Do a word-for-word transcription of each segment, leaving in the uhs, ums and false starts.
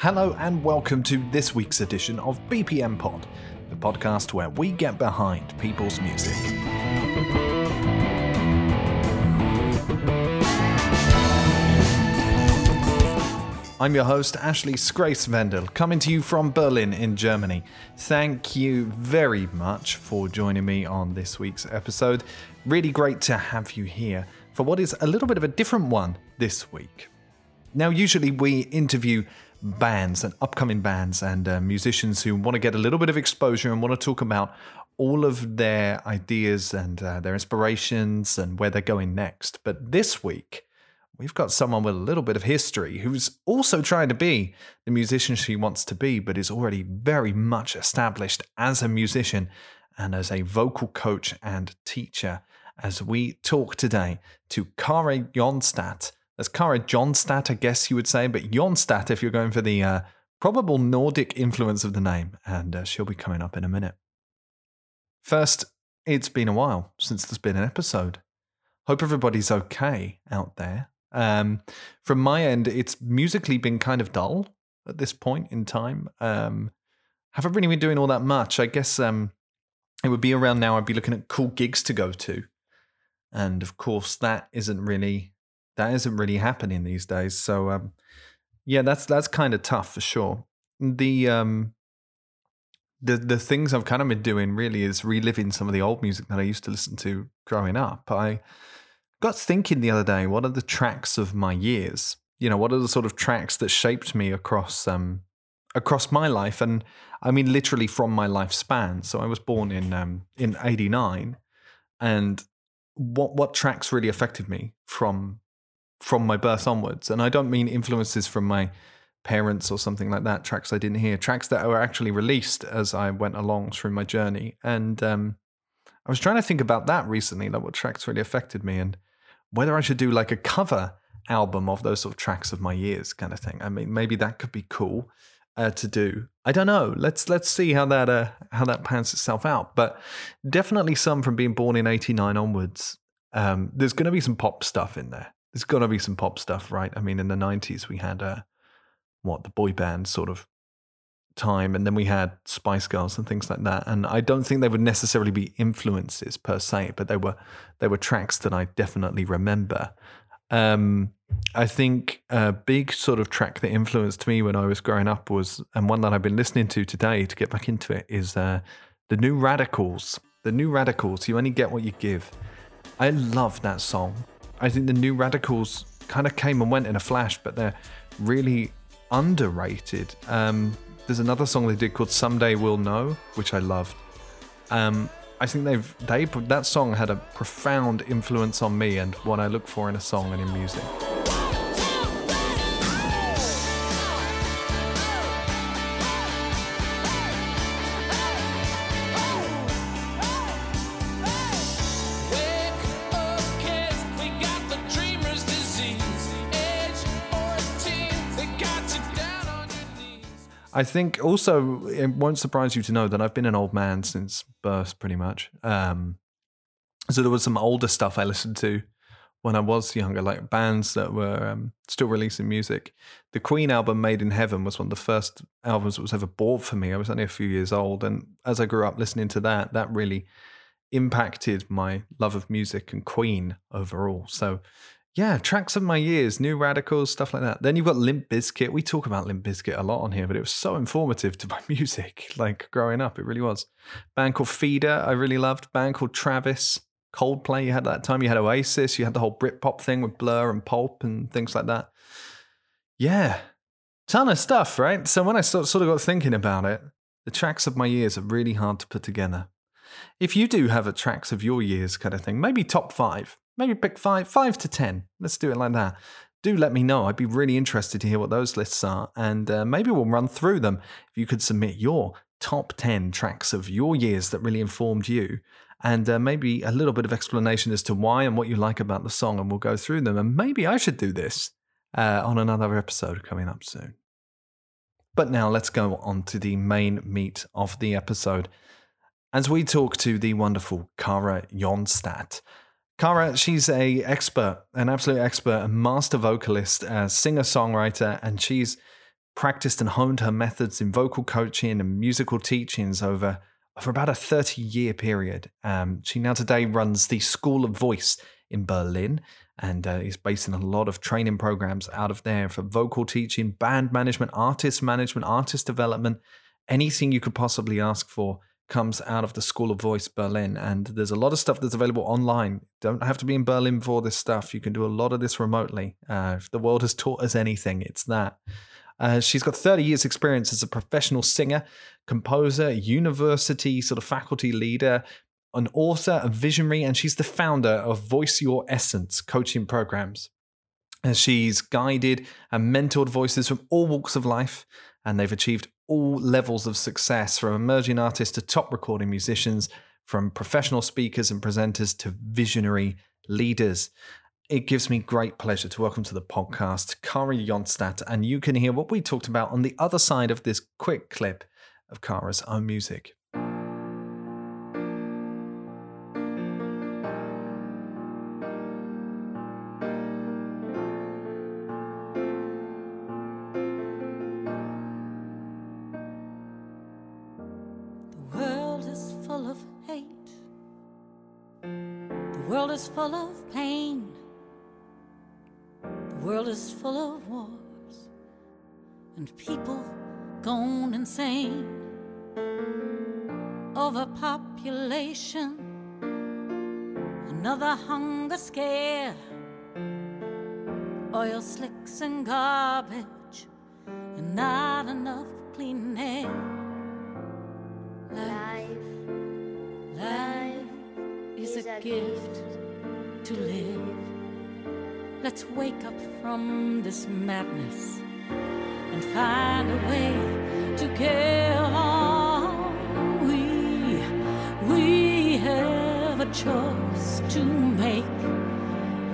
Hello and welcome to this week's edition of B P M Pod, the podcast where we get behind people's music. I'm your host, Ashley Scrase-Wendel, coming to you from Berlin in Germany. Thank you very much for joining me on this week's episode. Really great to have you here for what is a little bit of a different one this week. Now, usually we interview bands and upcoming bands and uh, musicians who want to get a little bit of exposure and want to talk about all of their ideas and uh, their inspirations and where they're going next. But this week, we've got someone with a little bit of history who's also trying to be the musician she wants to be, but is already very much established as a musician and as a vocal coach and teacher. As we talk today to Kara Johnstad. That's Kara Johnstad, I guess you would say, but Johnstad if you're going for the uh, probable Nordic influence of the name, and uh, she'll be coming up in a minute. First, it's been a while since there's been an episode. Hope everybody's okay out there. Um, from my end, it's musically been kind of dull at this point in time. Um, haven't really been doing all that much. I guess um, it would be around now I'd be looking at cool gigs to go to, and of course that isn't really... That isn't really happening these days. So, um, yeah, that's that's kind of tough for sure. The um, the the things I've kind of been doing really is reliving some of the old music that I used to listen to growing up. I got thinking the other day, what are the tracks of my years? You know, what are the sort of tracks that shaped me across um, across my life? And I mean, literally from my lifespan. So I was born in um, in eighty-nine, and what what tracks really affected me from from my birth onwards. And I don't mean influences from my parents or something like that, tracks I didn't hear, tracks that were actually released as I went along through my journey. And um, I was trying to think about that recently, like what tracks really affected me and whether I should do like a cover album of those sort of tracks of my years kind of thing. I mean, maybe that could be cool uh, to do. I don't know. Let's let's see how that uh, how that pans itself out. But definitely some from being born in eighty-nine onwards. Um, there's going to be some pop stuff in there. There's got to be some pop stuff, right? I mean, in the nineties, we had, uh, what, the boy band sort of time, and then we had Spice Girls and things like that. And I don't think they would necessarily be influences per se, but they were they were tracks that I definitely remember. Um, I think a big sort of track that influenced me when I was growing up was, and one that I've been listening to today to get back into it, is uh, the New Radicals. The New Radicals, you only get what you give. I love that song. I think the New Radicals kind of came and went in a flash, but they're really underrated. Um, there's another song they did called "Someday We'll Know," which I loved. Um, I think they've they that song had a profound influence on me and what I look for in a song and in music. I think also it won't surprise you to know that I've been an old man since birth, pretty much. Um, so there was some older stuff I listened to when I was younger, like bands that were um, still releasing music. The Queen album Made in Heaven was one of the first albums that was ever bought for me. I was only a few years old. And as I grew up listening to that, that really impacted my love of music and Queen overall. So yeah, tracks of my years, New Radicals, stuff like that. Then you've got Limp Bizkit. We talk about Limp Bizkit a lot on here, but it was so informative to my music, like growing up. It really was. Band called Feeder, I really loved. Band called Travis. Coldplay, you had that time. You had Oasis. You had the whole Britpop thing with Blur and Pulp and things like that. Yeah, ton of stuff, right? So when I sort of got thinking about it, the tracks of my years are really hard to put together. If you do have a tracks of your years kind of thing, maybe top five. Maybe pick five, five to ten. Let's do it like that. Do let me know. I'd be really interested to hear what those lists are. And uh, maybe we'll run through them. If you could submit your top ten tracks of your years that really informed you. And uh, maybe a little bit of explanation as to why and what you like about the song. And we'll go through them. And maybe I should do this uh, on another episode coming up soon. But now let's go on to the main meat of the episode. As we talk to the wonderful Kara Johnstad. Kara, she's a expert, an absolute expert, a master vocalist, a singer-songwriter, and she's practiced and honed her methods in vocal coaching and musical teachings over, over about a thirty-year period. Um, she now today runs the School of Voice in Berlin and uh, is based in a lot of training programs out of there for vocal teaching, band management, artist management, artist development. Anything you could possibly ask for comes out of the School of Voice Berlin. And there's a lot of stuff that's available online. Don't have to be in Berlin for this stuff. You can do a lot of this remotely. Uh, if the world has taught us anything, it's that. Uh, she's got thirty years experience as a professional singer, composer, university sort of faculty leader, an author, a visionary, and she's the founder of Voice Your Essence coaching programs. And she's guided and mentored voices from all walks of life, and they've achieved all levels of success, from emerging artists to top recording musicians, from professional speakers and presenters to visionary leaders. It gives me great pleasure to welcome to the podcast Kara Johnstad, and you can hear what we talked about on the other side of this quick clip of Kara's own music. People gone insane, overpopulation, another hunger scare, oil slicks and garbage, and not enough clean air. Life, life, life is, is a gift, gift to live. Let's wake up from this madness and find a way to get on. We, we have a choice to make,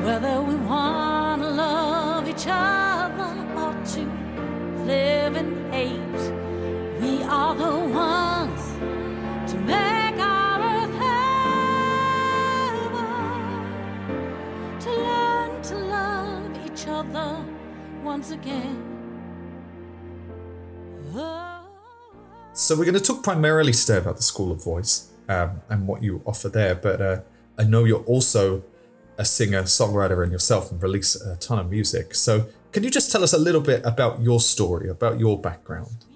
whether we want to love each other or to live in hate. We are the ones to make our earth heaven, to learn to love each other once again. So we're going to talk primarily today about the School of Voice um, and what you offer there. But uh, I know you're also a singer, songwriter, and yourself, and release a ton of music. So can you just tell us a little bit about your story, about your background?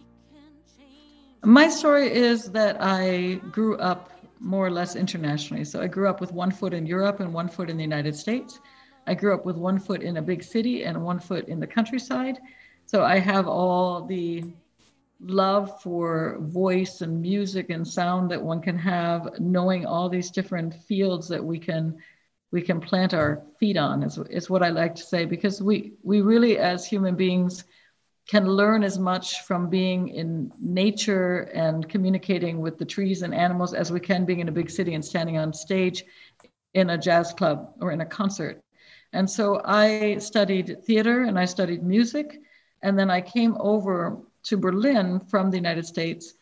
My story is that I grew up more or less internationally. So I grew up with one foot in Europe and one foot in the United States. I grew up with one foot in a big city and one foot in the countryside. So I have all the love for voice and music and sound that one can have, knowing all these different fields that we can we can plant our feet on is, is what I like to say, because we we really as human beings can learn as much from being in nature and communicating with the trees and animals as we can being in a big city and standing on stage in a jazz club or in a concert. And so I studied theater and I studied music, and then I came over to Berlin from the United States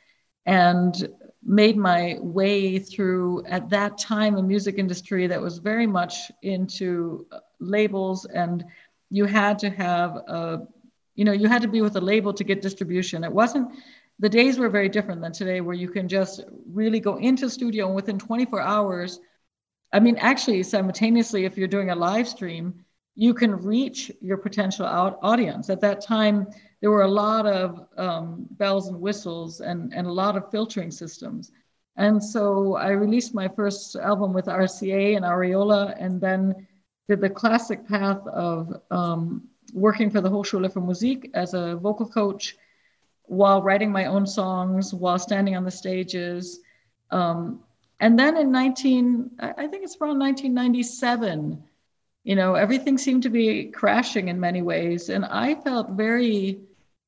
and made my way through, at that time, a music industry that was very much into labels, and you had to have a, you know, you had to be with a label to get distribution. It wasn't, the days were very different than today, where you can just really go into studio and within twenty-four hours, I mean, actually simultaneously, if you're doing a live stream, you can reach your potential out audience. At that time, there were a lot of um, bells and whistles and, and a lot of filtering systems. And so I released my first album with R C A and Ariola, and then did the classic path of um, working for the Hochschule für Musik as a vocal coach, while writing my own songs, while standing on the stages. Um, and then in nineteen, I think it's around nineteen ninety-seven, you know, everything seemed to be crashing in many ways. And I felt very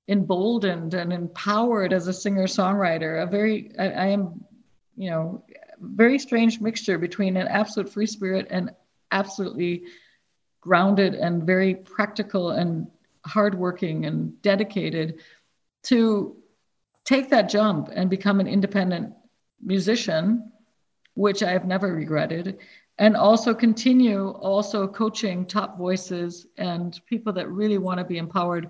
emboldened and empowered as a singer-songwriter, a very, I, I am, you know, very strange mixture between an absolute free spirit and absolutely grounded and very practical and hardworking and dedicated to take that jump and become an independent musician, which I have never regretted. And also continue also coaching top voices and people that really want to be empowered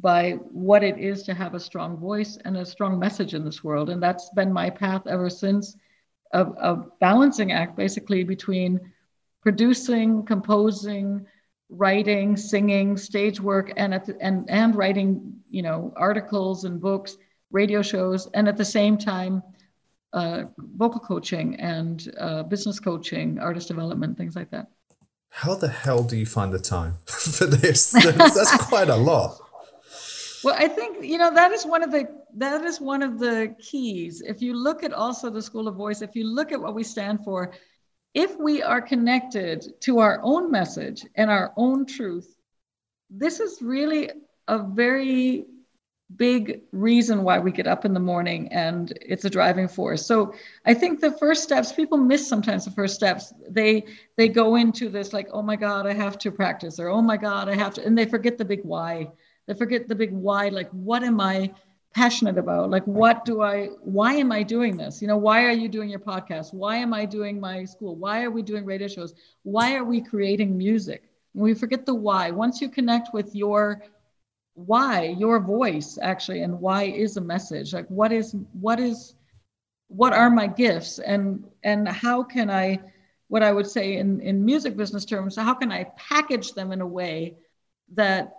by what it is to have a strong voice and a strong message in this world. And that's been my path ever since, a, a balancing act basically between producing, composing, writing, singing, stage work, and at the, and and writing, you know, articles and books, radio shows, and at the same time, uh, vocal coaching and uh, business coaching, artist development, things like that. How the hell do you find the time for this? That's, that's quite a lot. Well, I think, you know, that is one of the that is one of the keys. If you look at also the School of Voice, if you look at what we stand for, if we are connected to our own message and our own truth, this is really a very big reason why we get up in the morning, and it's a driving force. So I think the first steps, people miss sometimes the first steps. They they go into this like, oh my God, I have to practice, or oh my God, I have to, and they forget the big why. They forget the big why, like what am I passionate about? Like what do I, why am I doing this? You know, why are you doing your podcast? Why am I doing my school? Why are we doing radio shows? Why are we creating music? We forget the why. Once you connect with your why, your voice actually, and why is a message, like what is what is what are my gifts, and and how can I, what I would say in in music business terms, how can I package them in a way that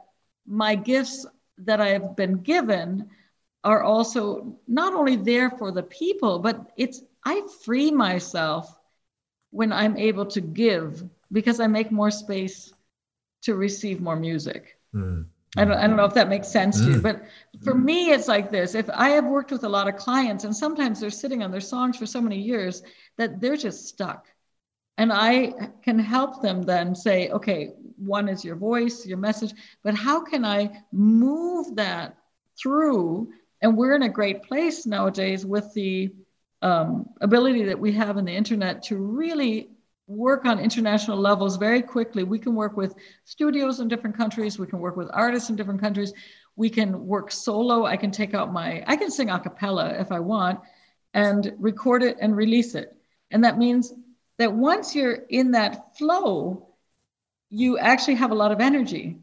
my gifts that I have been given are also not only there for the people, but it's, I free myself when I'm able to give, because I make more space to receive more music. Mm. I don't, I don't know if that makes sense to you, but for me, it's like this. If I have worked with a lot of clients, and sometimes they're sitting on their songs for so many years that they're just stuck. And I can help them then say, okay, one is your voice, your message, but how can I move that through? And we're in a great place nowadays with the um, ability that we have in the internet to really work on international levels very quickly. We can work with studios in different countries. We can work with artists in different countries. We can work solo. I can take out my, I can sing a cappella if I want and record it and release it. And that means that once you're in that flow, you actually have a lot of energy.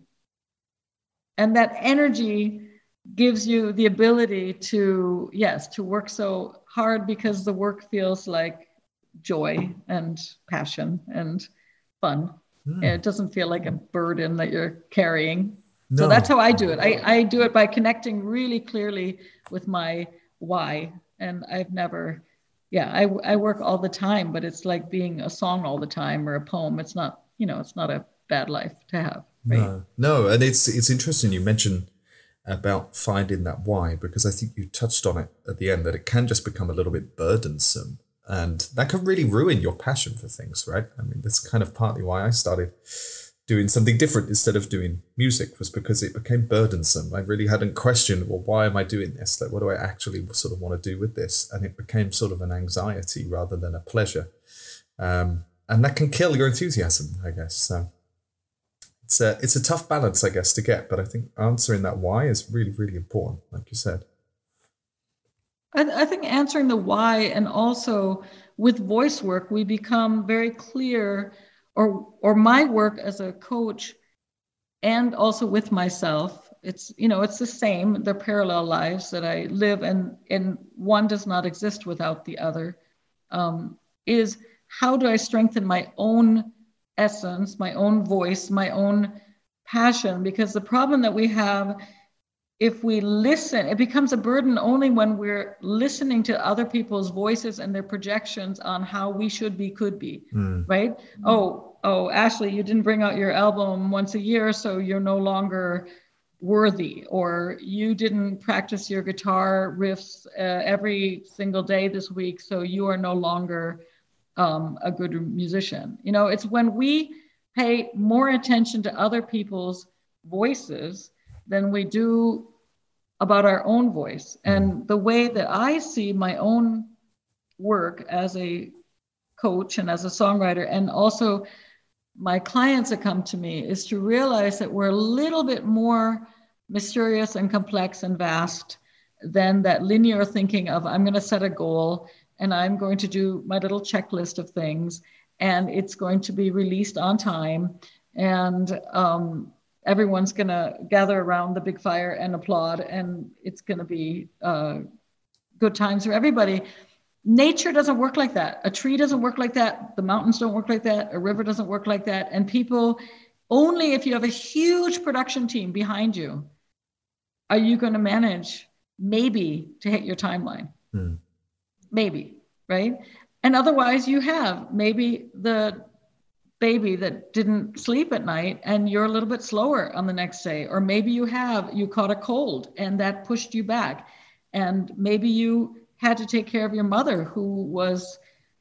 And that energy gives you the ability to, yes, to work so hard, because the work feels like joy and passion and fun. Mm. It doesn't feel like a burden that you're carrying. No. So that's how I do it. I, I do it by connecting really clearly with my why. And I've never, yeah, I, I work all the time, but it's like being a song all the time or a poem. It's not, you know, it's not a bad life to have. Right? No, no. And it's, it's interesting you mentioned about finding that why, because I think you touched on it at the end, that it can just become a little bit burdensome. And that can really ruin your passion for things, right? I mean, that's kind of partly why I started doing something different instead of doing music, was because it became burdensome. I really hadn't questioned, well, why am I doing this? Like, what do I actually sort of want to do with this? And it became sort of an anxiety rather than a pleasure. Um, and that can kill your enthusiasm, I guess. So it's a, it's a tough balance, I guess, to get. But I think answering that why is really, really important, like you said. I think answering the why, and also with voice work, we become very clear, or or my work as a coach, and also with myself, it's, you know, it's the same. They're parallel lives that I live, and, and one does not exist without the other, um, is how do I strengthen my own essence, my own voice, my own passion? Because the problem that we have, if we listen, it becomes a burden only when we're listening to other people's voices and their projections on how we should be, could be, mm. right? Mm. Oh, oh, Ashley, you didn't bring out your album once a year, so you're no longer worthy. Or you didn't practice your guitar riffs uh, every single day this week, so you are no longer um, a good musician. You know, it's when we pay more attention to other people's voices than we do about our own voice. And the way that I see my own work as a coach and as a songwriter, and also my clients that come to me, is to realize that we're a little bit more mysterious and complex and vast than that linear thinking of, I'm gonna set a goal and I'm going to do my little checklist of things and it's going to be released on time. And, um, everyone's going to gather around the big fire and applaud, and it's going to be uh, good times for everybody. Nature doesn't work like that. A tree doesn't work like that. The mountains don't work like that. A river doesn't work like that. And people, only if you have a huge production team behind you, are you going to manage maybe to hit your timeline? Mm. Maybe, right? And otherwise you have maybe the baby that didn't sleep at night and you're a little bit slower on the next day, or maybe you have, you caught a cold and that pushed you back. And maybe you had to take care of your mother who was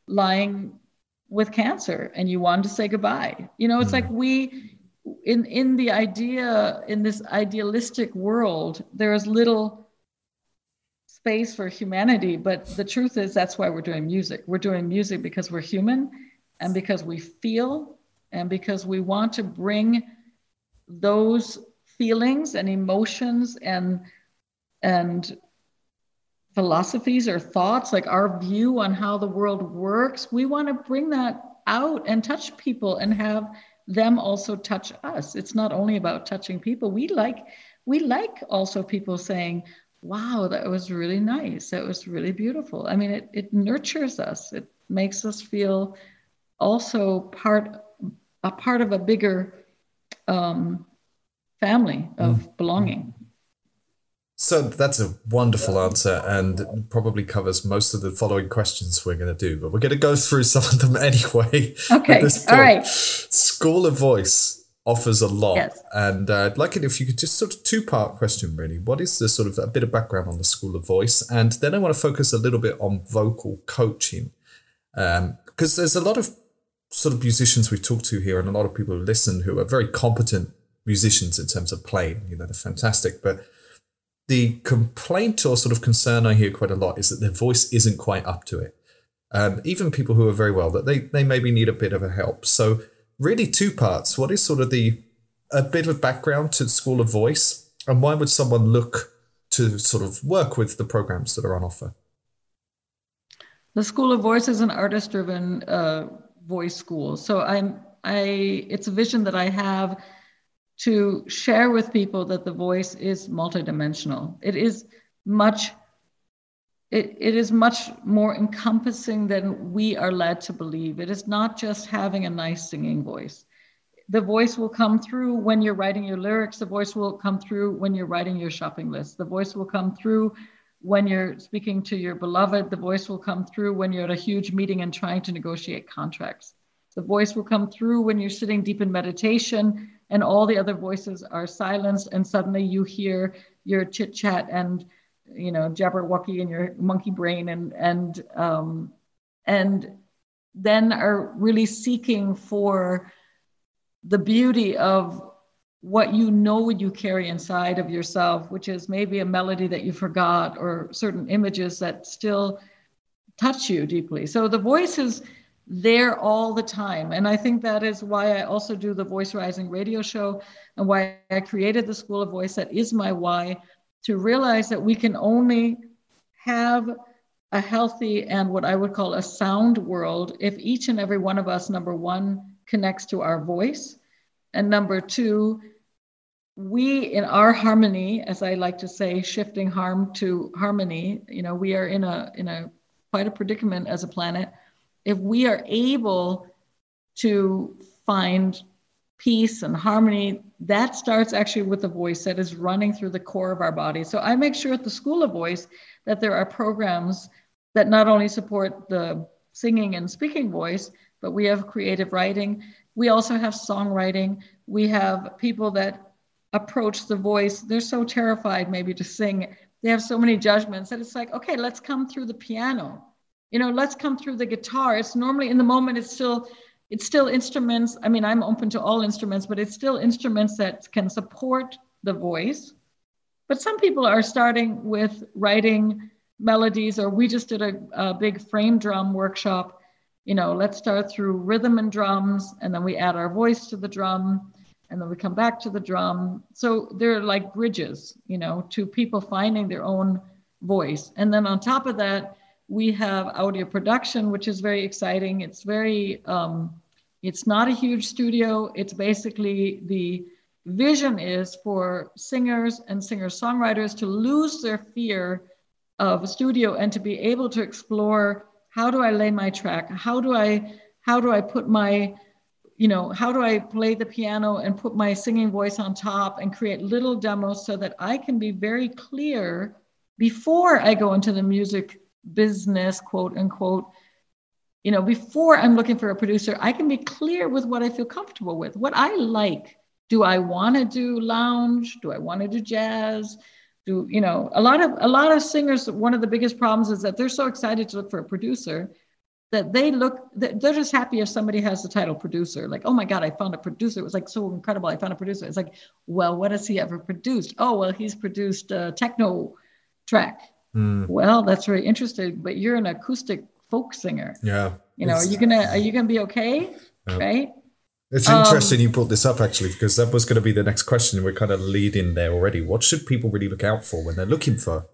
lying with cancer and you wanted to say goodbye. You know, it's like we, in, in the idea, in this idealistic world, there is little space for humanity, but the truth is that's why we're doing music. We're doing music because we're human, and because we feel, and because we want to bring those feelings and emotions and and philosophies or thoughts, like our view on how the world works, we want to bring that out and touch people and have them also touch us. It's not only about touching people. We like, we like also people saying, wow, that was really nice. That was really beautiful. I mean, it it nurtures us. It makes us feel also part a part of a bigger um, family of mm. belonging. So that's a wonderful answer, and probably covers most of the following questions we're going to do, but we're going to go through some of them anyway. Okay, all right. School of Voice offers a lot, yes. and uh, I'd like it if you could just sort of two-part question, really. What is the sort of a bit of background on the School of Voice? And then I want to focus a little bit on vocal coaching, um, because there's a lot of sort of musicians we talk to here and a lot of people who listen who are very competent musicians in terms of playing. You know, they're fantastic, but the complaint or sort of concern I hear quite a lot is that their voice isn't quite up to it. Um, even people who are very well, that they they maybe need a bit of a help. So really two parts. What is sort of the a bit of background to the School of Voice, and why would someone look to sort of work with the programs that are on offer? The School of Voice is an artist-driven uh, voice school. So I'm I it's a vision that I have to share with people that the voice is multidimensional. It is much, it, it is much more encompassing than we are led to believe. It is not just having a nice singing voice. The voice will come through when you're writing your lyrics. The voice will come through when you're writing your shopping list. The voice will come through when you're speaking to your beloved. The voice will come through when you're at a huge meeting and trying to negotiate contracts. The voice will come through when you're sitting deep in meditation and all the other voices are silenced, and suddenly you hear your chit chat and, you know, jabberwocky in your monkey brain, and and um, and then are really seeking for the beauty of what you know you carry inside of yourself, which is maybe a melody that you forgot or certain images that still touch you deeply. So the voice is there all the time. And I think that is why I also do the Voice Rising radio show, and why I created the School of Voice. That is my why, to realize that we can only have a healthy and what I would call a sound world if each and every one of us, number one, connects to our voice. And number two, we in our harmony, as I like to say, shifting harm to harmony, you know, we are in a in a quite a predicament as a planet. If we are able to find peace and harmony, that starts actually with the voice that is running through the core of our body. So I make sure at the School of Voice that there are programs that not only support the singing and speaking voice, but we have creative writing. We also have songwriting. We have people that approach the voice. They're so terrified maybe to sing. They have so many judgments that it's like, okay, let's come through the piano. You know, let's come through the guitar. It's normally in the moment, it's still, it's still instruments. I mean, I'm open to all instruments, but it's still instruments that can support the voice. But some people are starting with writing melodies, or we just did a, a big frame drum workshop. You know, let's start through rhythm and drums, and then we add our voice to the drum, and then we come back to the drum. So they're like bridges, you know, to people finding their own voice. And then on top of that, we have audio production, which is very exciting. It's very, um, it's not a huge studio. It's basically the vision is for singers and singer-songwriters to lose their fear of a studio and to be able to explore, how do I lay my track? How do I, how do I put my, you know, how do I play the piano and put my singing voice on top and create little demos so that I can be very clear before I go into the music business, quote unquote, you know, before I'm looking for a producer, I can be clear with what I feel comfortable with, what I like. Do I want to do lounge? Do I want to do jazz? Do, you know, a lot of, a lot of singers, one of the biggest problems is that they're so excited to look for a producer that they look, they're just happy if somebody has the title producer, like, oh my God, I found a producer. It was like so incredible. I found a producer. It's like, well, what has he ever produced? Oh, well, he's produced a techno track. Mm. Well, that's very interesting, but you're an acoustic folk singer. Yeah. You know, are you gonna, are you gonna be okay? Yeah. Right. It's interesting um, you brought this up, actually, because that was going to be the next question. We're kind of leading there already. What should people really look out for when they're looking for,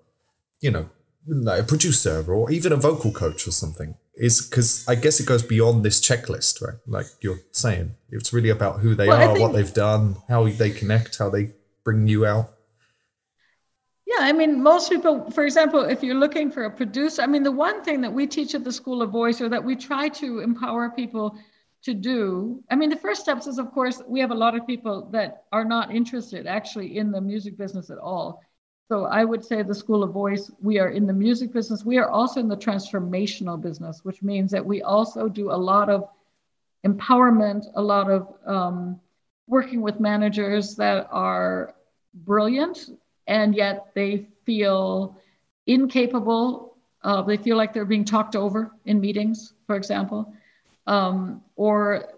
you know, like a producer or even a vocal coach or something? Is because I guess it goes beyond this checklist, right? Like you're saying, it's really about who they well, are, think, what they've done, how they connect, how they bring you out. Yeah, I mean, most people, for example, if you're looking for a producer, I mean, the one thing that we teach at the School of Voice, or that we try to empower people to do. I mean, the first steps is, of course, we have a lot of people that are not interested actually in the music business at all. So I would say the School of Voice, we are in the music business. We are also in the transformational business, which means that we also do a lot of empowerment, a lot of um, working with managers that are brilliant, and yet they feel incapable. Uh, they feel like they're being talked over in meetings, for example. Um, or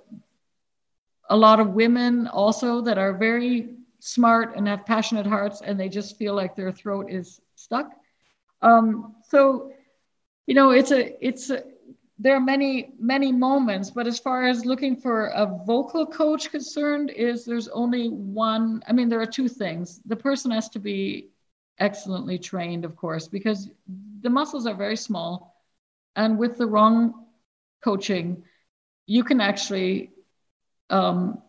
a lot of women also that are very smart and have passionate hearts, and they just feel like their throat is stuck. Um, so, you know, it's a, it's a, there are many, many moments, but as far as looking for a vocal coach concerned is there's only one, I mean, there are two things. The person has to be excellently trained, of course, because the muscles are very small, and with the wrong coaching, you can actually um,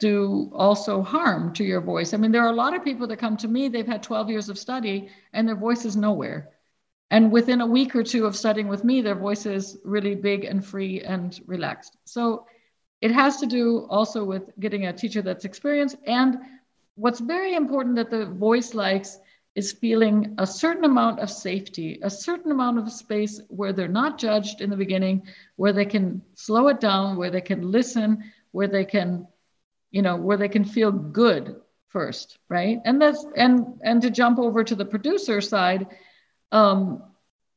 do also harm to your voice. I mean, there are a lot of people that come to me, they've had twelve years of study and their voice is nowhere. And within a week or two of studying with me, their voice is really big and free and relaxed. So it has to do also with getting a teacher that's experienced. And what's very important that the voice likes is feeling a certain amount of safety, a certain amount of space where they're not judged in the beginning, where they can slow it down, where they can listen, where they can, you know, where they can feel good first, right? And that's and and to jump over to the producer side, um,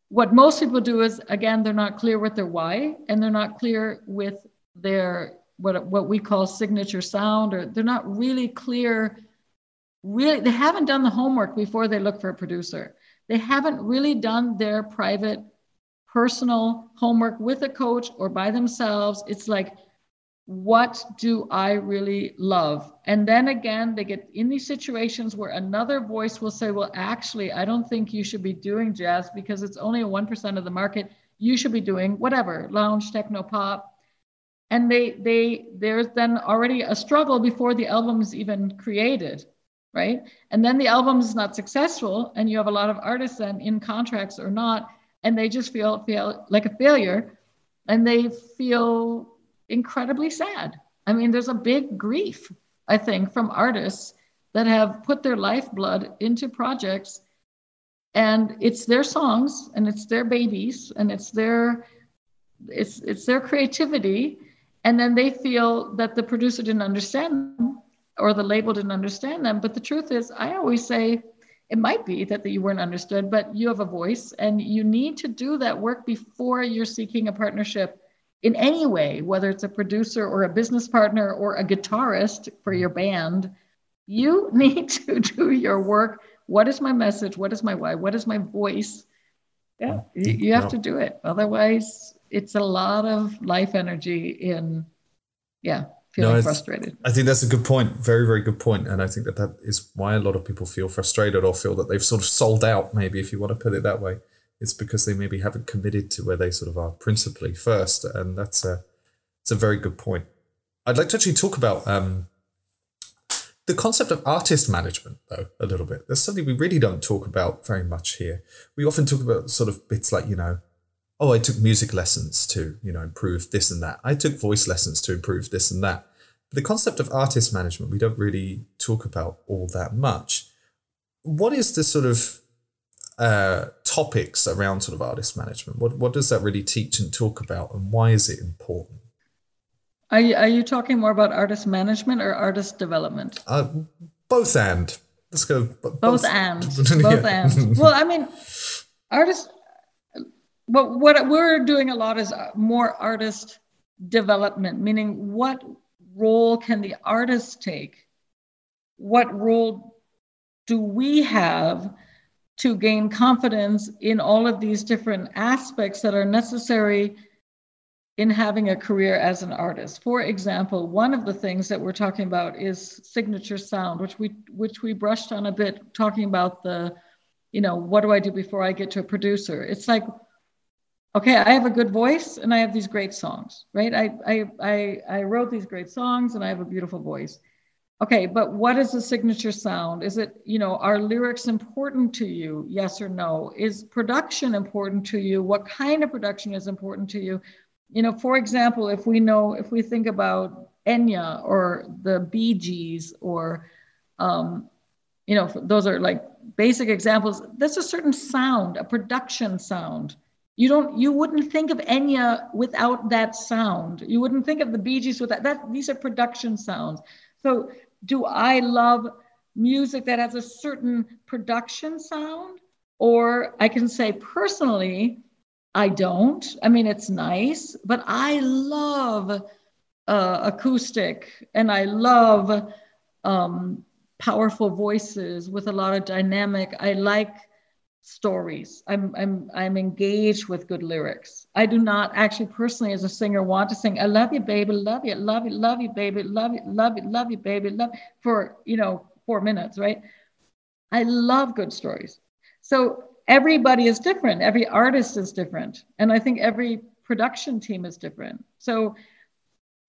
what most people do is, again, they're not clear with their why, and they're not clear with their what what we call signature sound, or they're not really clear. Really, they haven't done the homework before they look for a producer. They haven't really done their private, personal homework with a coach or by themselves. It's like, what do I really love? And then again, they get in these situations where another voice will say, well, actually, I don't think you should be doing jazz because it's only one percent of the market. You should be doing whatever, lounge, techno, pop. And they they there's then already a struggle before the album is even created. Right? And then the album is not successful, and you have a lot of artists then in contracts or not, and they just feel, feel like a failure, and they feel incredibly sad. I mean, there's a big grief, I think, from artists that have put their lifeblood into projects, and it's their songs, and it's their babies, and it's their it's it's their creativity, and then they feel that the producer didn't understand them, or the label didn't understand them. But the truth is, I always say, it might be that, that you weren't understood, but you have a voice and you need to do that work before you're seeking a partnership in any way, whether it's a producer or a business partner or a guitarist for your band. You need to do your work. What is my message? What is my why? What is my voice? Yeah, you, you have to do it. Otherwise, it's a lot of life energy in, yeah. Feeling no, frustrated. I think that's a good point. Very, very good point. And I think that that is why a lot of people feel frustrated or feel that they've sort of sold out, maybe, if you want to put it that way. It's because they maybe haven't committed to where they sort of are principally first. And that's a, it's a very good point. I'd like to actually talk about um, The concept of artist management, though, a little bit. That's something we really don't talk about very much here. We often talk about sort of bits like, you know, oh, I took music lessons to, you know, improve this and that. I took voice lessons to improve this and that. The concept of artist management, we don't really talk about all that much. What is the sort of uh, topics around sort of artist management? What what does that really teach and talk about, and why is it important? Are you, are you talking more about artist management or artist development? Uh, both and. Let's go. B- both, both and. Both yeah. and. Well, I mean, artists, but what we're doing a lot is more artist development, meaning what role can the artist take? What role do we have to gain confidence in all of these different aspects that are necessary in having a career as an artist? For example, one of the things that we're talking about is signature sound, which we which we brushed on a bit, talking about the, you know, what do I do before I get to a producer? It's like, okay, I have a good voice and I have these great songs, right? I I I, I wrote these great songs and I have a beautiful voice. Okay, but what is the signature sound? Is it, you know, are lyrics important to you? Yes or no? Is production important to you? What kind of production is important to you? You know, for example, if we know, if we think about Enya or the Bee Gees or, um, you know, those are like basic examples. There's a certain sound, a production sound. You don't, you wouldn't think of Enya without that sound. You wouldn't think of the Bee Gees without that. These are production sounds. So do I love music that has a certain production sound? Or I can say personally, I don't. I mean, it's nice, but I love uh, acoustic and I love um, powerful voices with a lot of dynamic. I like stories. I'm I'm I'm engaged with good lyrics. I do not actually personally as a singer want to sing, I love you, baby, love you, love you, love you, baby, love you, love you, love you, baby, love you, for, you know, four minutes, right? I love good stories. So everybody is different. Every artist is different. And I think every production team is different. So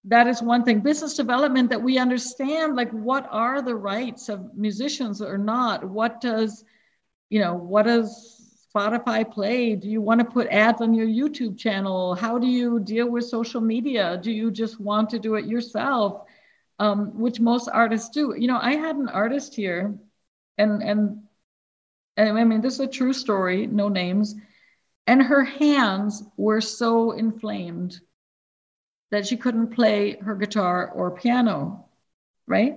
that is one thing. Business development, that we understand, like, what are the rights of musicians or not? What does, you know, what does Spotify play? Do you want to put ads on your YouTube channel? How do you deal with social media? Do you just want to do it yourself? Um, which most artists do. You know, I had an artist here and, and, And I mean, this is a true story, no names. And her hands were so inflamed that she couldn't play her guitar or piano, right?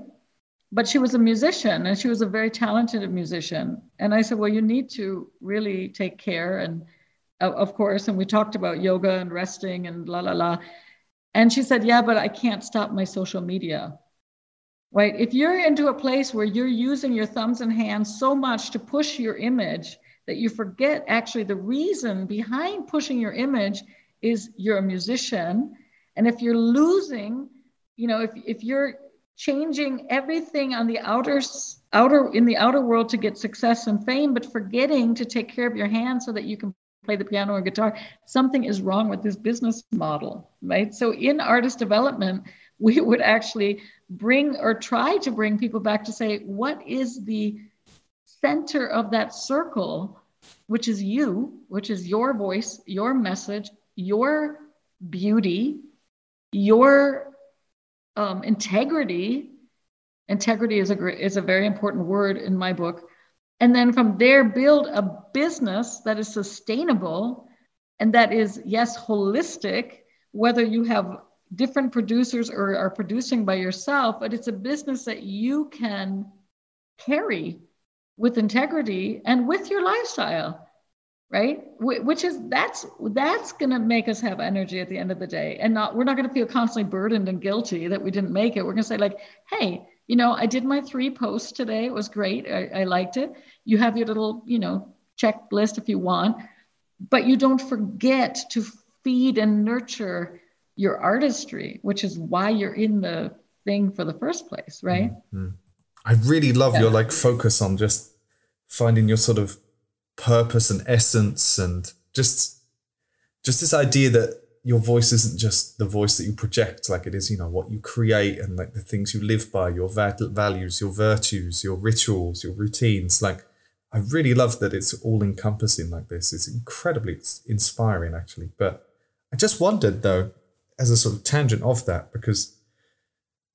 But she was a musician and she was a very talented musician. And I said, well, you need to really take care. And uh, of course, and we talked about yoga and resting and la, la, la. And she said, yeah, but I can't stop my social media. Right? If you're into a place where you're using your thumbs and hands so much to push your image that you forget actually the reason behind pushing your image is you're a musician. And if you're losing, you know, if, if you're changing everything on the outer, outer in the outer world to get success and fame, but forgetting to take care of your hands so that you can play the piano or guitar, something is wrong with this business model, right? So in artist development, we would actually bring or try to bring people back to say, what is the center of that circle, which is you, which is your voice, your message, your beauty, your um, integrity. Integrity is a is a very important word in my book. And then from there, build a business that is sustainable and that is, yes, holistic, whether you have different producers or are producing by yourself, but it's a business that you can carry with integrity and with your lifestyle, right? Which is, that's, that's going to make us have energy at the end of the day. And not, we're not going to feel constantly burdened and guilty that we didn't make it. We're going to say like, hey, you know, I did my three posts today. It was great. I, I liked it. You have your little, you know, checklist if you want, but you don't forget to feed and nurture your artistry, which is why you're in the thing for the first place, right? Mm-hmm. I really love yeah. your like focus on just finding your sort of purpose and essence, and just just this idea that your voice isn't just the voice that you project, like it is, you know, what you create and like the things you live by, your va- values, your virtues, your rituals, your routines. Like, I really love that it's all encompassing like this. It's incredibly inspiring, actually. But I just wondered, though, as a sort of tangent of that, because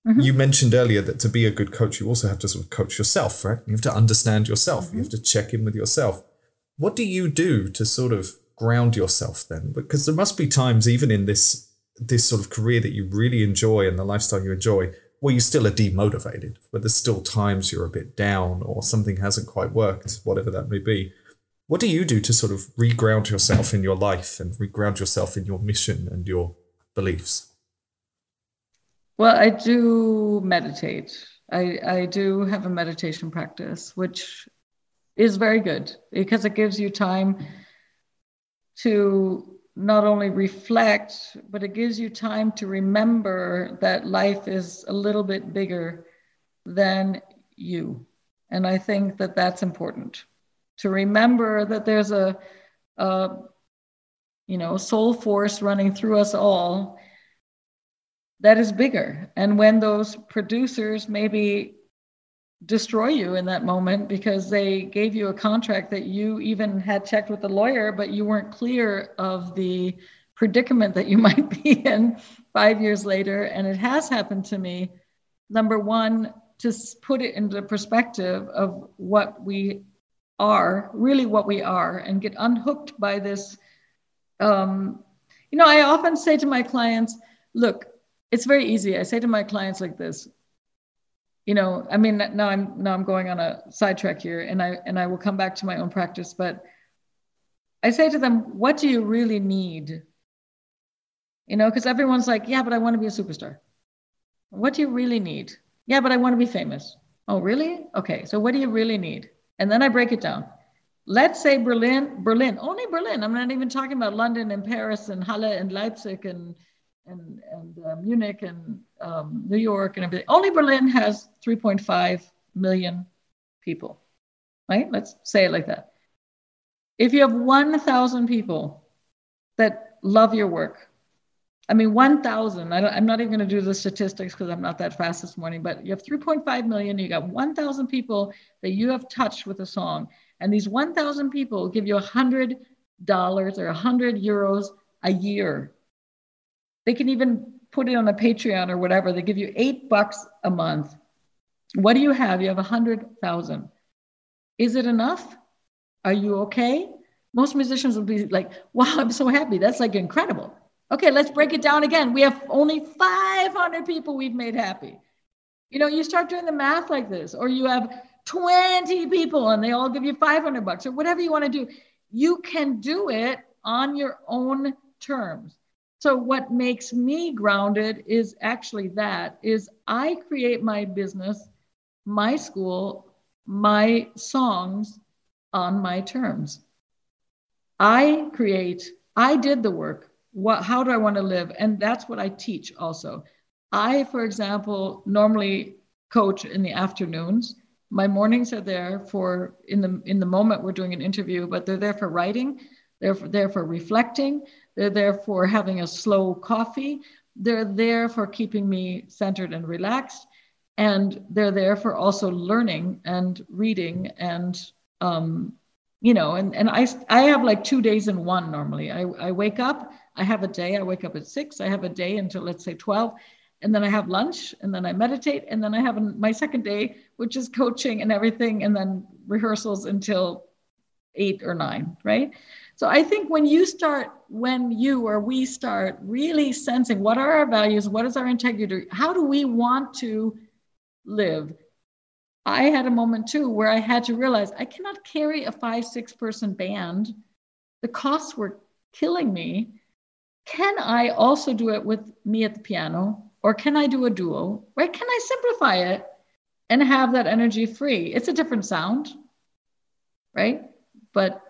mm-hmm. you mentioned earlier that to be a good coach, you also have to sort of coach yourself, right? You have to understand yourself. Mm-hmm. You have to check in with yourself. What do you do to sort of ground yourself then? Because there must be times, even in this this sort of career that you really enjoy and the lifestyle you enjoy, where you still are demotivated, but there's still times you're a bit down or something hasn't quite worked, whatever that may be. What do you do to sort of reground yourself in your life and reground yourself in your mission and your beliefs? Well, I do meditate. I, I do have a meditation practice, which is very good because it gives you time to not only reflect, but it gives you time to remember that life is a little bit bigger than you. And I think that that's important, to remember that there's a, a you know, soul force running through us all that is bigger. And when those producers maybe destroy you in that moment because they gave you a contract that you even had checked with the lawyer, but you weren't clear of the predicament that you might be in five years later. And it has happened to me. Number one, to put it into perspective of what we are, really what we are, and get unhooked by this. Um, you know, I often say to my clients, look, it's very easy. I say to my clients like this, you know, I mean, now I'm now I'm going on a sidetrack here, and I and I will come back to my own practice. But I say to them, what do you really need? You know, because everyone's like, yeah, but I want to be a superstar. What do you really need? Yeah, but I want to be famous. Oh, really? Okay, so what do you really need? And then I break it down. Let's say Berlin, Berlin, only Berlin. I'm not even talking about London and Paris and Halle and Leipzig and and, and uh, Munich and um, New York and everything. Only Berlin has three point five million people, right? Let's say it like that. If you have one thousand people that love your work, I mean, one thousand, I don't, I'm not even going to do the statistics because I'm not that fast this morning, but you have three point five million, you got one thousand people that you have touched with a song. And these one thousand people give you one hundred dollars or one hundred euros a year. They can even put it on a Patreon or whatever. They give you eight bucks a month. What do you have? You have one hundred thousand. Is it enough? Are you okay? Most musicians would be like, wow, I'm so happy. That's like incredible. Okay, let's break it down again. We have only five hundred people we've made happy. You know, you start doing the math like this, or you have twenty people and they all give you five hundred bucks or whatever you want to do. You can do it on your own terms. So what makes me grounded is actually that, is I create my business, my school, my songs on my terms. I create, I did the work. What, how do I want to live? And that's what I teach also. I, for example, normally coach in the afternoons. My mornings are there for, in the in the moment we're doing an interview, but they're there for writing. They're there for reflecting. They're there for having a slow coffee. They're there for keeping me centered and relaxed. And they're there for also learning and reading. And, um, you know, and, and I I have like two days in one normally. I, I wake up, I have a day, I wake up at six, I have a day until let's say twelve. And then I have lunch and then I meditate. And then I have my second day, which is coaching and everything. And then rehearsals until eight or nine, right? So I think when you start, when you or we start really sensing what are our values, what is our integrity, how do we want to live? I had a moment too where I had to realize I cannot carry a five, six person band. The costs were killing me. Can I also do it with me at the piano? Or can I do a duo? Or can I simplify it and have that energy free? It's a different sound, right? But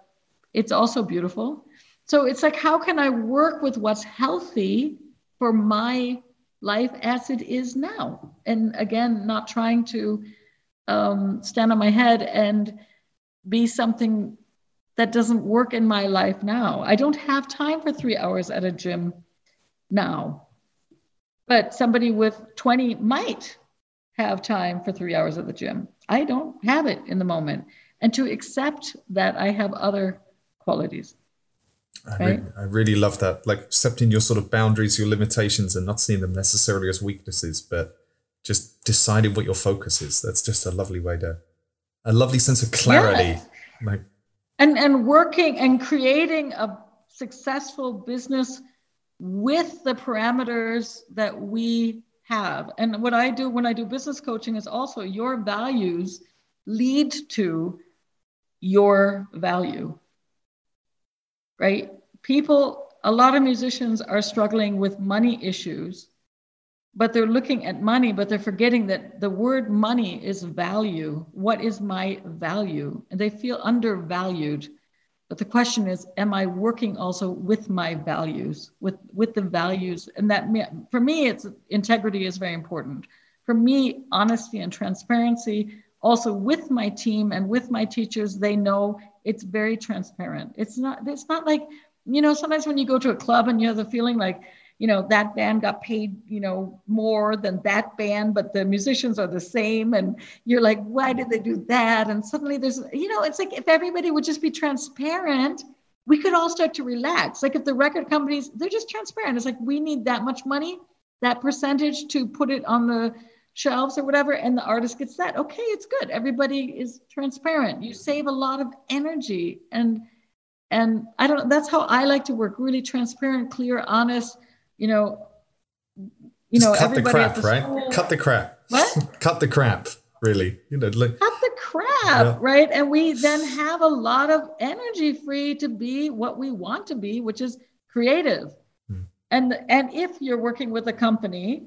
it's also beautiful. So it's like, how can I work with what's healthy for my life as it is now? And again, not trying to um, stand on my head and be something that doesn't work in my life now. I don't have time for three hours at a gym now. But somebody with twenty might have time for three hours at the gym. I don't have it in the moment. And to accept that I have other qualities. I, right? really, I really love that. Like accepting your sort of boundaries, your limitations, and not seeing them necessarily as weaknesses, but just deciding what your focus is. That's just a lovely way to, a lovely sense of clarity. Yes. Like, and, and working and creating a successful business with the parameters that we have. And what I do when I do business coaching is also your values lead to your value, right? People, a lot of musicians are struggling with money issues, but they're looking at money, but they're forgetting that the word money is value. What is my value? And they feel undervalued. But the question is, am I working also with my values, with, with the values? And that, for me, it's integrity is very important. For me, honesty and transparency, also with my team and with my teachers, they know it's very transparent. It's not, it's not like, you know, sometimes when you go to a club and you have the feeling like, you know, that band got paid, you know, more than that band, but the musicians are the same. And you're like, why did they do that? And suddenly there's, you know, it's like, if everybody would just be transparent, we could all start to relax. Like if the record companies, they're just transparent. It's like, we need that much money, that percentage to put it on the shelves or whatever. And the artist gets that. Okay, it's good. Everybody is transparent. You save a lot of energy. And, and I don't, that's how I like to work, really transparent, clear, honest. You know, you Just know, cut everybody the crap, the right? School. Cut the crap. What? Cut the crap, really. You know, like, cut the crap, yeah. Right? And we then have a lot of energy free to be what we want to be, which is creative. Hmm. And and if you're working with a company,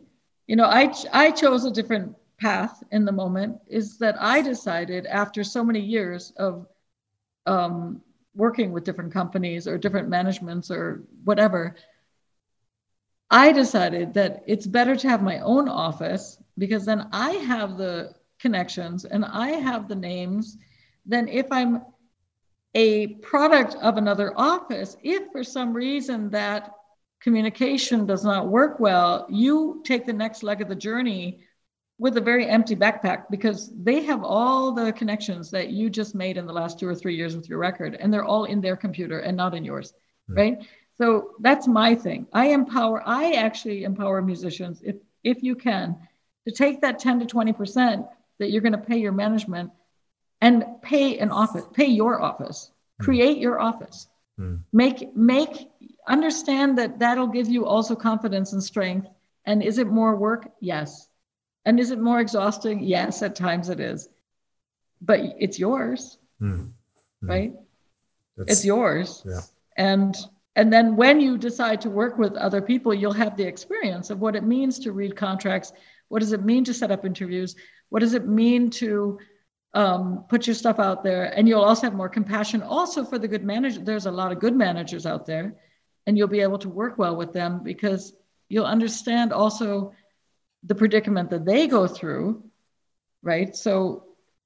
you know, I I chose a different path in the moment. Is that I decided after so many years of um, working with different companies or different managements or whatever. I decided that it's better to have my own office because then I have the connections and I have the names than if I'm a product of another office. If for some reason that communication does not work well, you take the next leg of the journey with a very empty backpack because they have all the connections that you just made in the last two or three years with your record, and they're all in their computer and not in yours, mm-hmm. right? So that's my thing. I empower, I actually empower musicians, if if you can, to take that ten to twenty percent that you're going to pay your management and pay an office, pay your office, create your office. Mm. Make, make, understand that that'll give you also confidence and strength. And is it more work? Yes. And is it more exhausting? Yes, at times it is. But it's yours, mm. right? That's, it's yours. Yeah. And... And then when you decide to work with other people, you'll have the experience of what it means to read contracts. What does it mean to set up interviews? What does it mean to um, put your stuff out there? And you'll also have more compassion also for the good manager. There's a lot of good managers out there, and you'll be able to work well with them because you'll understand also the predicament that they go through, right? So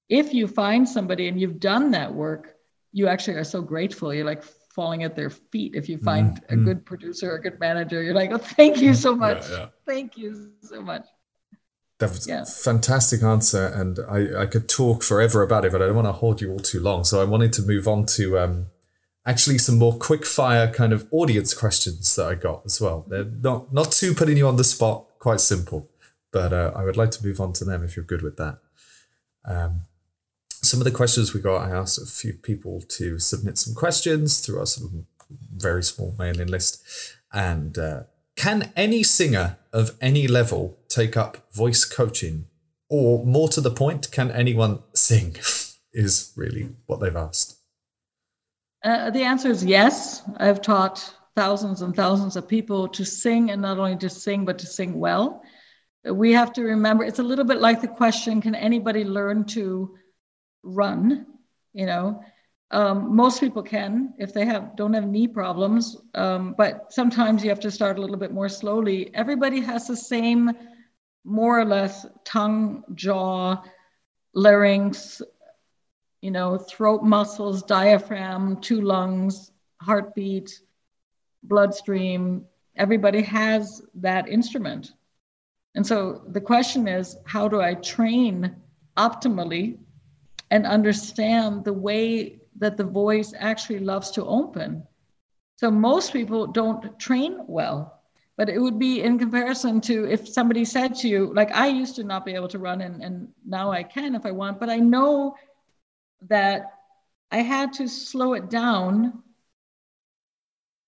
if you find somebody and you've done that work, you actually are so grateful. You're like, falling at their feet. If you find mm-hmm. a good producer, a good manager, you're like, oh, thank you so much. Yeah, yeah. Thank you so much. That was yeah. a fantastic answer. And I, I could talk forever about it, but I don't want to hold you all too long. So I wanted to move on to um, actually some more quick fire kind of audience questions that I got as well. They're not, not too putting you on the spot, quite simple, but uh, I would like to move on to them if you're good with that. Um, Some of the questions we got, I asked a few people to submit some questions through our sort of very small mailing list. And uh, can any singer of any level take up voice coaching? Or more to the point, can anyone sing? Is really what they've asked. Uh, the answer is yes. I've taught thousands and thousands of people to sing, and not only to sing, but to sing well. We have to remember, it's a little bit like the question, can anybody learn to run, you know, um, most people can if they have don't have knee problems, um, but sometimes you have to start a little bit more slowly. Everybody has the same, more or less, tongue, jaw, larynx, you know, throat muscles, diaphragm, two lungs, heartbeat, bloodstream, everybody has that instrument. And so the question is, how do I train optimally and understand the way that the voice actually loves to open? So most people don't train well, but it would be in comparison to if somebody said to you, like, I used to not be able to run and, and now I can if I want, but I know that I had to slow it down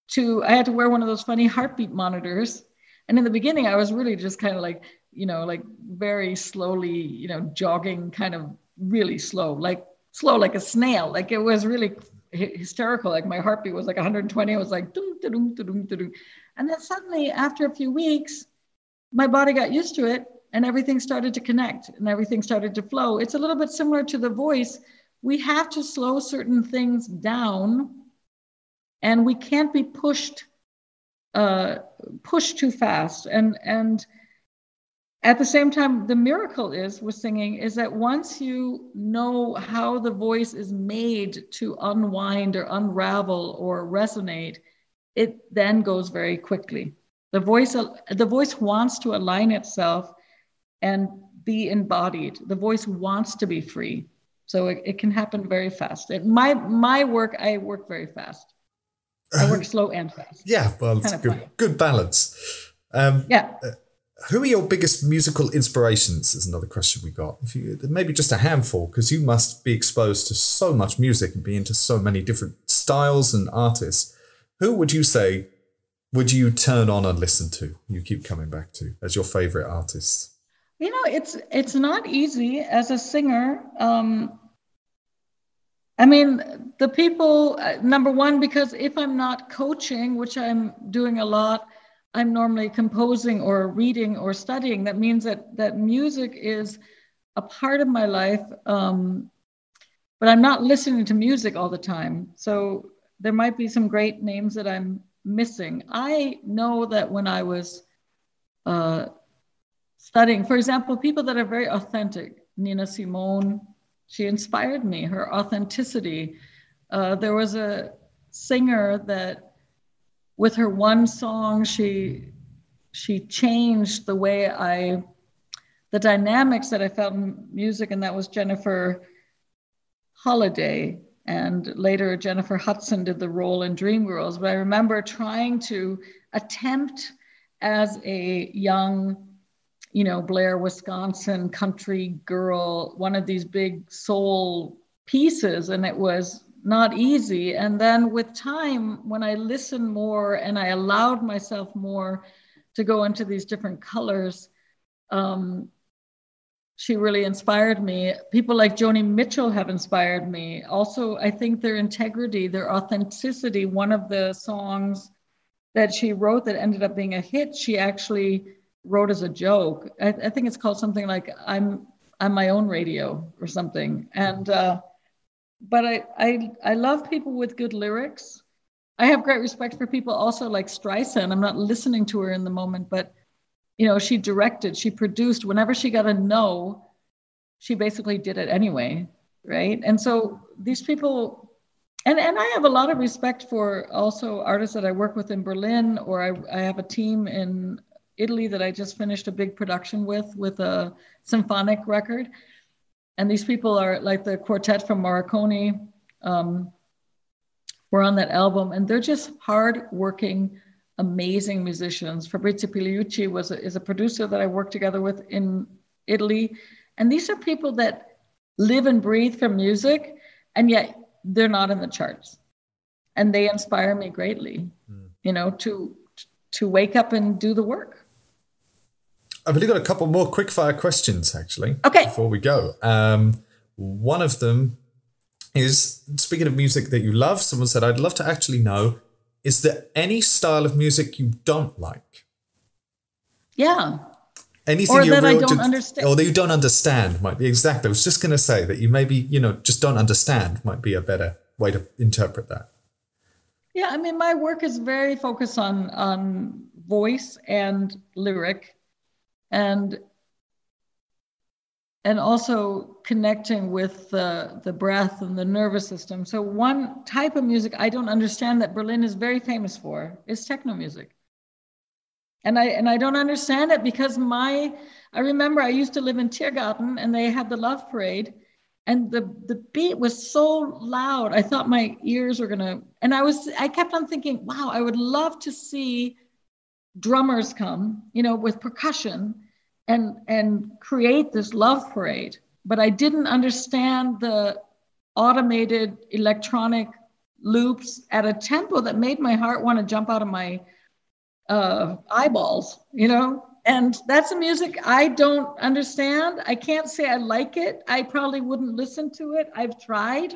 to, I had to wear one of those funny heartbeat monitors. And in the beginning, I was really just kind of like, you know, like very slowly, you know, jogging kind of really slow, like slow, like a snail. Like it was really hy- hysterical. Like my heartbeat was like one hundred twenty. I was like, doom, doom, doom, doom. And then suddenly after a few weeks, my body got used to it and everything started to connect and everything started to flow. It's a little bit similar to the voice. We have to slow certain things down and we can't be pushed uh, pushed too fast. And, and at the same time, the miracle is with singing is that once you know how the voice is made to unwind or unravel or resonate, it then goes very quickly. The voice, the voice wants to align itself and be embodied. The voice wants to be free. So it, it can happen very fast. It, my my work, I work very fast. I work slow and fast. Yeah, well, it's good, fun. good balance. Um, yeah. Uh, who are your biggest musical inspirations is another question we got. If you, maybe just a handful, because you must be exposed to so much music and be into so many different styles and artists. Who would you say would you turn on and listen to, you keep coming back to, as your favorite artists? You know, it's it's not easy as a singer. Um, I mean, the people, uh, number one, because if I'm not coaching, which I'm doing a lot, I'm normally composing or reading or studying. That means that, that music is a part of my life, um, but I'm not listening to music all the time. So there might be some great names that I'm missing. I know that when I was... Uh, studying, for example, people that are very authentic. Nina Simone, she inspired me, her authenticity. Uh, there was a singer that with her one song, she she changed the way I, the dynamics that I felt in music, and that was Jennifer Holliday. And later Jennifer Hudson did the role in Dreamgirls. But I remember trying to attempt as a young, you know, Blair, Wisconsin, country girl, one of these big soul pieces, and it was not easy. And then with time, when I listened more and I allowed myself more to go into these different colors, um, she really inspired me. People like Joni Mitchell have inspired me. Also, I think their integrity, their authenticity, one of the songs that she wrote that ended up being a hit, she actually wrote as a joke. I, I think it's called something like I'm I'm my own radio or something. And uh, but I, I I love people with good lyrics. I have great respect for people also like Streisand. I'm not listening to her in the moment, but you know, she directed, she produced. Whenever she got a no, she basically did it anyway, right? And so these people. And and I have a lot of respect for also artists that I work with in Berlin, or I, I have a team in Italy that I just finished a big production with, with a symphonic record. And these people are like the quartet from Morricone. Um, we're on that album and they're just hardworking, amazing musicians. Fabrizio Piliucci was a, is a producer that I worked together with in Italy. And these are people that live and breathe for music and yet they're not in the charts. And they inspire me greatly, mm. you know, to, to wake up and do the work. I've only got a couple more quickfire questions, actually, okay, before we go. Um, one of them is, speaking of music that you love, someone said, I'd love to actually know, is there any style of music you don't like? Yeah. Anything or you're that real, I don't just, understand. Or that you don't understand might be, exactly. I was just going to say that you maybe, you know, just don't understand might be a better way to interpret that. Yeah, I mean, my work is very focused on on voice and lyric, and and also connecting with the the breath and the nervous system. So one type of music I don't understand that Berlin is very famous for is techno music. And I and I don't understand it, because my, I remember I used to live in Tiergarten and they had the Love Parade, and the, the beat was so loud. I thought my ears were gonna, and I was, I kept on thinking, wow, I would love to see drummers come, you know, with percussion and, and create this Love Parade. But I didn't understand the automated electronic loops at a tempo that made my heart want to jump out of my Uh, eyeballs, you know, and that's the music I don't understand. I can't say I like it. I probably wouldn't listen to it. I've tried.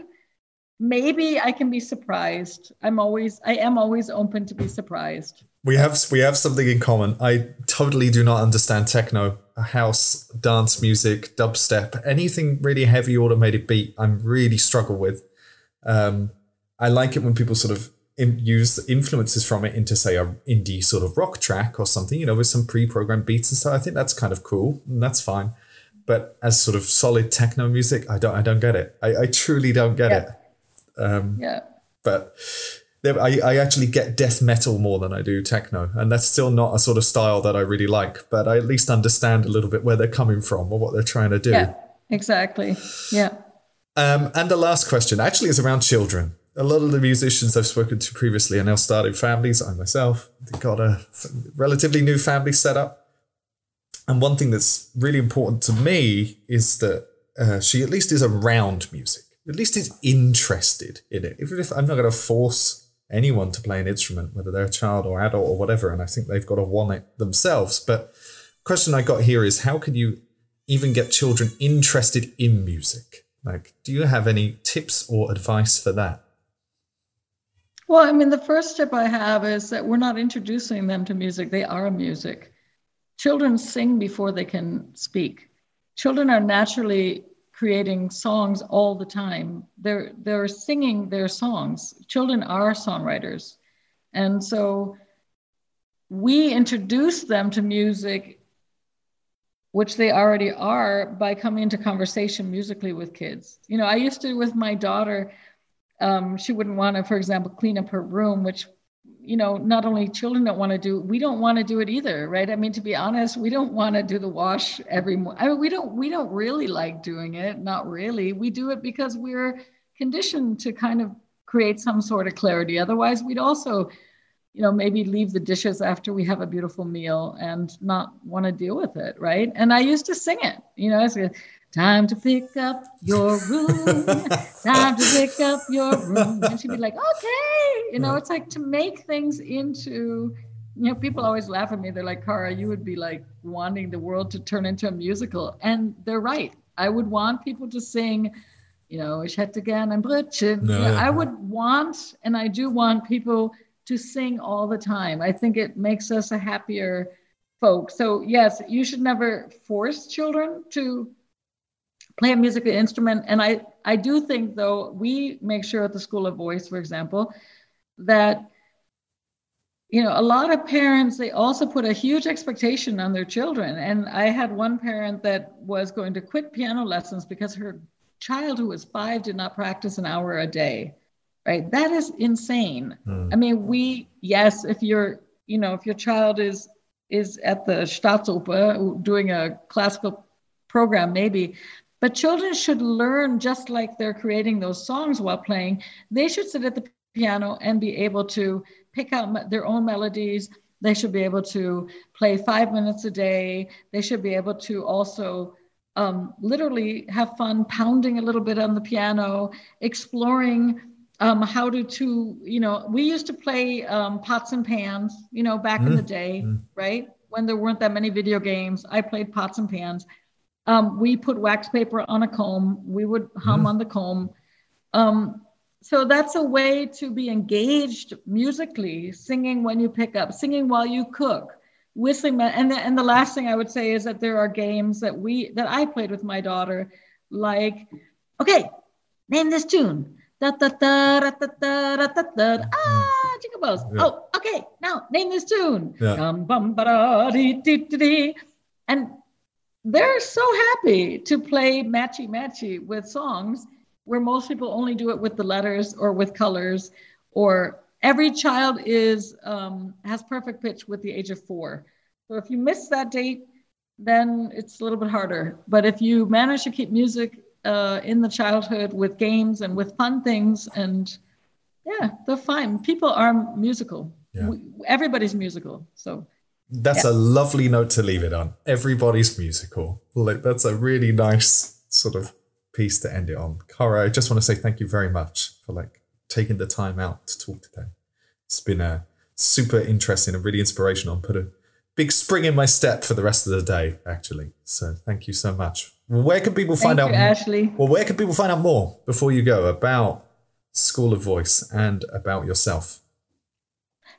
Maybe I can be surprised. I'm always, I am always open to be surprised. We have, we have something in common. I totally do not understand techno, house, dance music, dubstep, anything really heavy automated beat. I'm really struggle with. Um, I like it when people sort of use influences from it into, say, a indie sort of rock track or something, you know, with some pre-programmed beats and stuff. I think that's kind of cool and that's fine. But as sort of solid techno music, I don't, I don't get it. I, I truly don't get yeah. it. Um, yeah. But there, I, I actually get death metal more than I do techno, and that's still not a sort of style that I really like. But I at least understand a little bit where they're coming from or what they're trying to do. Yeah, exactly. Yeah. Um, and the last question actually is around children. A lot of the musicians I've spoken to previously are now starting families. I myself got a relatively new family set up. And one thing that's really important to me is that uh, she at least is around music, at least is interested in it. Even if I'm not going to force anyone to play an instrument, whether they're a child or adult or whatever, and I think they've got to want it themselves. But the question I got here is, how can you even get children interested in music? Like, do you have any tips or advice for that? Well, I mean, the first tip I have is that we're not introducing them to music. They are music. Children sing before they can speak. Children are naturally creating songs all the time. They're they're singing their songs. Children are songwriters. And so we introduce them to music, which they already are, by coming into conversation musically with kids. You know, I used to, with my daughter, Um, she wouldn't want to, for example, clean up her room, which, you know, not only children don't want to do, we don't want to do it either, right? I mean, to be honest, we don't want to do the wash every morning. I mean, we don't, we don't really like doing it, not really. We do it because we're conditioned to kind of create some sort of clarity. Otherwise, we'd also, you know, maybe leave the dishes after we have a beautiful meal and not want to deal with it, right? And I used to sing it, you know, it's like, time to pick up your room, time to pick up your room. And she'd be like, okay. You know, it's like to make things into, you know, people always laugh at me. They're like, Kara, you would be like wanting the world to turn into a musical. And they're right. I would want people to sing, you know, ich hätte gern ein Brötchen. I would want, and I do want people to sing all the time. I think it makes us a happier folk. So yes, you should never force children to play a musical instrument. And I, I do think, though, we make sure at the School of Voice, for example, that, you know, a lot of parents, they also put a huge expectation on their children. And I had one parent that was going to quit piano lessons because her child, who was five, did not practice an hour a day, right? That is insane. Mm. I mean, we, yes, if you're, you know, if your child is is at the Staatsoper doing a classical program, maybe, but children should learn, just like they're creating those songs while playing, they should sit at the piano and be able to pick out their own melodies. They should be able to play five minutes a day. They should be able to also um, literally have fun pounding a little bit on the piano, exploring um, how to, to, you know, we used to play um, pots and pans, you know, back mm. in the day, mm. right? When there weren't that many video games, I played pots and pans. Um, we put wax paper on a comb. We would hum mm-hmm. on the comb. Um, so that's a way to be engaged musically, singing when you pick up, singing while you cook, whistling. And the, and the last thing I would say is that there are games that we that I played with my daughter, like, okay, name this tune. Da, da, da, da, da, da, da, da, da. Ah, jingle bells. Yeah. Oh, okay, now name this tune. Yeah. Dum, bum, ba, da, dee, dee, dee, dee. And they're so happy to play matchy-matchy with songs, where most people only do it with the letters or with colors, or every child is um, has perfect pitch with the age of four. So if you miss that date, then it's a little bit harder. But if you manage to keep music uh, in the childhood with games and with fun things, and yeah, they're fine. People are musical. Yeah. We, everybody's musical. So that's yeah. a lovely note to leave it on. Everybody's musical. That's a really nice sort of piece to end it on. Kara, I just want to say thank you very much for like taking the time out to talk today. It's been a super interesting and really inspirational. Put a big spring in my step for the rest of the day, actually. So thank you so much. Where can people find thank out? You, Ashley. Well, where can people find out more before you go about School of Voice and about yourself?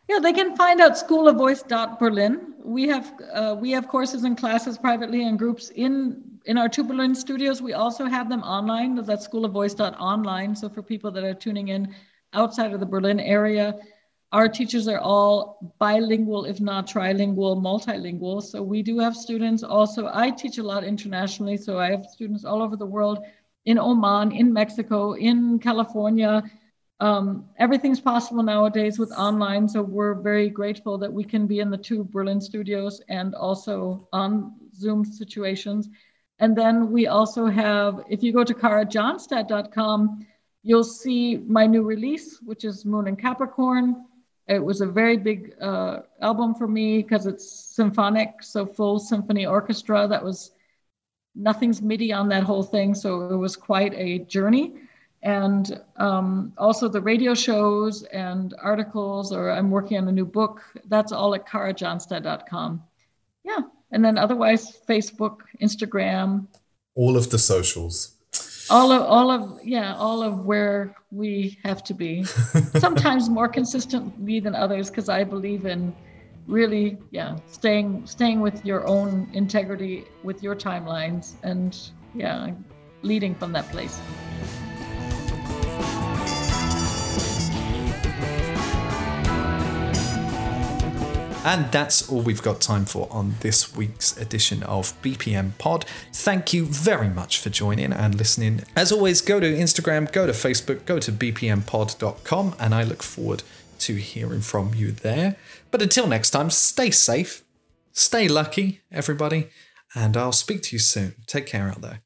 Yeah, they can find out school of voice dot berlin. We have uh, we have courses and classes privately and groups in in our two Berlin studios. We also have them online. That's school of voice dot online. So for people that are tuning in outside of the Berlin area, our teachers are all bilingual, if not trilingual, multilingual. So we do have students also. I teach a lot internationally. So I have students all over the world, in Oman, in Mexico, in California. Um, everything's possible nowadays with online. So we're very grateful that we can be in the two Berlin studios and also on Zoom situations. And then we also have, if you go to cara johnstad dot com, you'll see my new release, which is Moon and Capricorn. It was a very big uh, album for me because it's symphonic, so full symphony orchestra. That was, nothing's MIDI on that whole thing. So it was quite a journey. And um, also the radio shows and articles, or I'm working on a new book. That's all at cara johnstad dot com. Yeah. And then otherwise, Facebook, Instagram. All of the socials. All of, all of, yeah, all of where we have to be. Sometimes more consistently than others, because I believe in really, yeah, staying, staying with your own integrity, with your timelines, and yeah, leading from that place. And that's all we've got time for on this week's edition of B P M Pod. Thank you very much for joining and listening. As always, go to Instagram, go to Facebook, go to b p m pod dot com, and I look forward to hearing from you there. But until next time, stay safe, stay lucky, everybody, and I'll speak to you soon. Take care out there.